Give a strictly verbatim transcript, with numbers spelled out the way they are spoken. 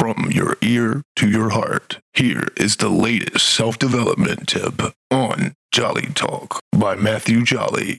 from your ear to your heart. Here is the latest self-development tip on Jolley Talk by Matthew Jolley.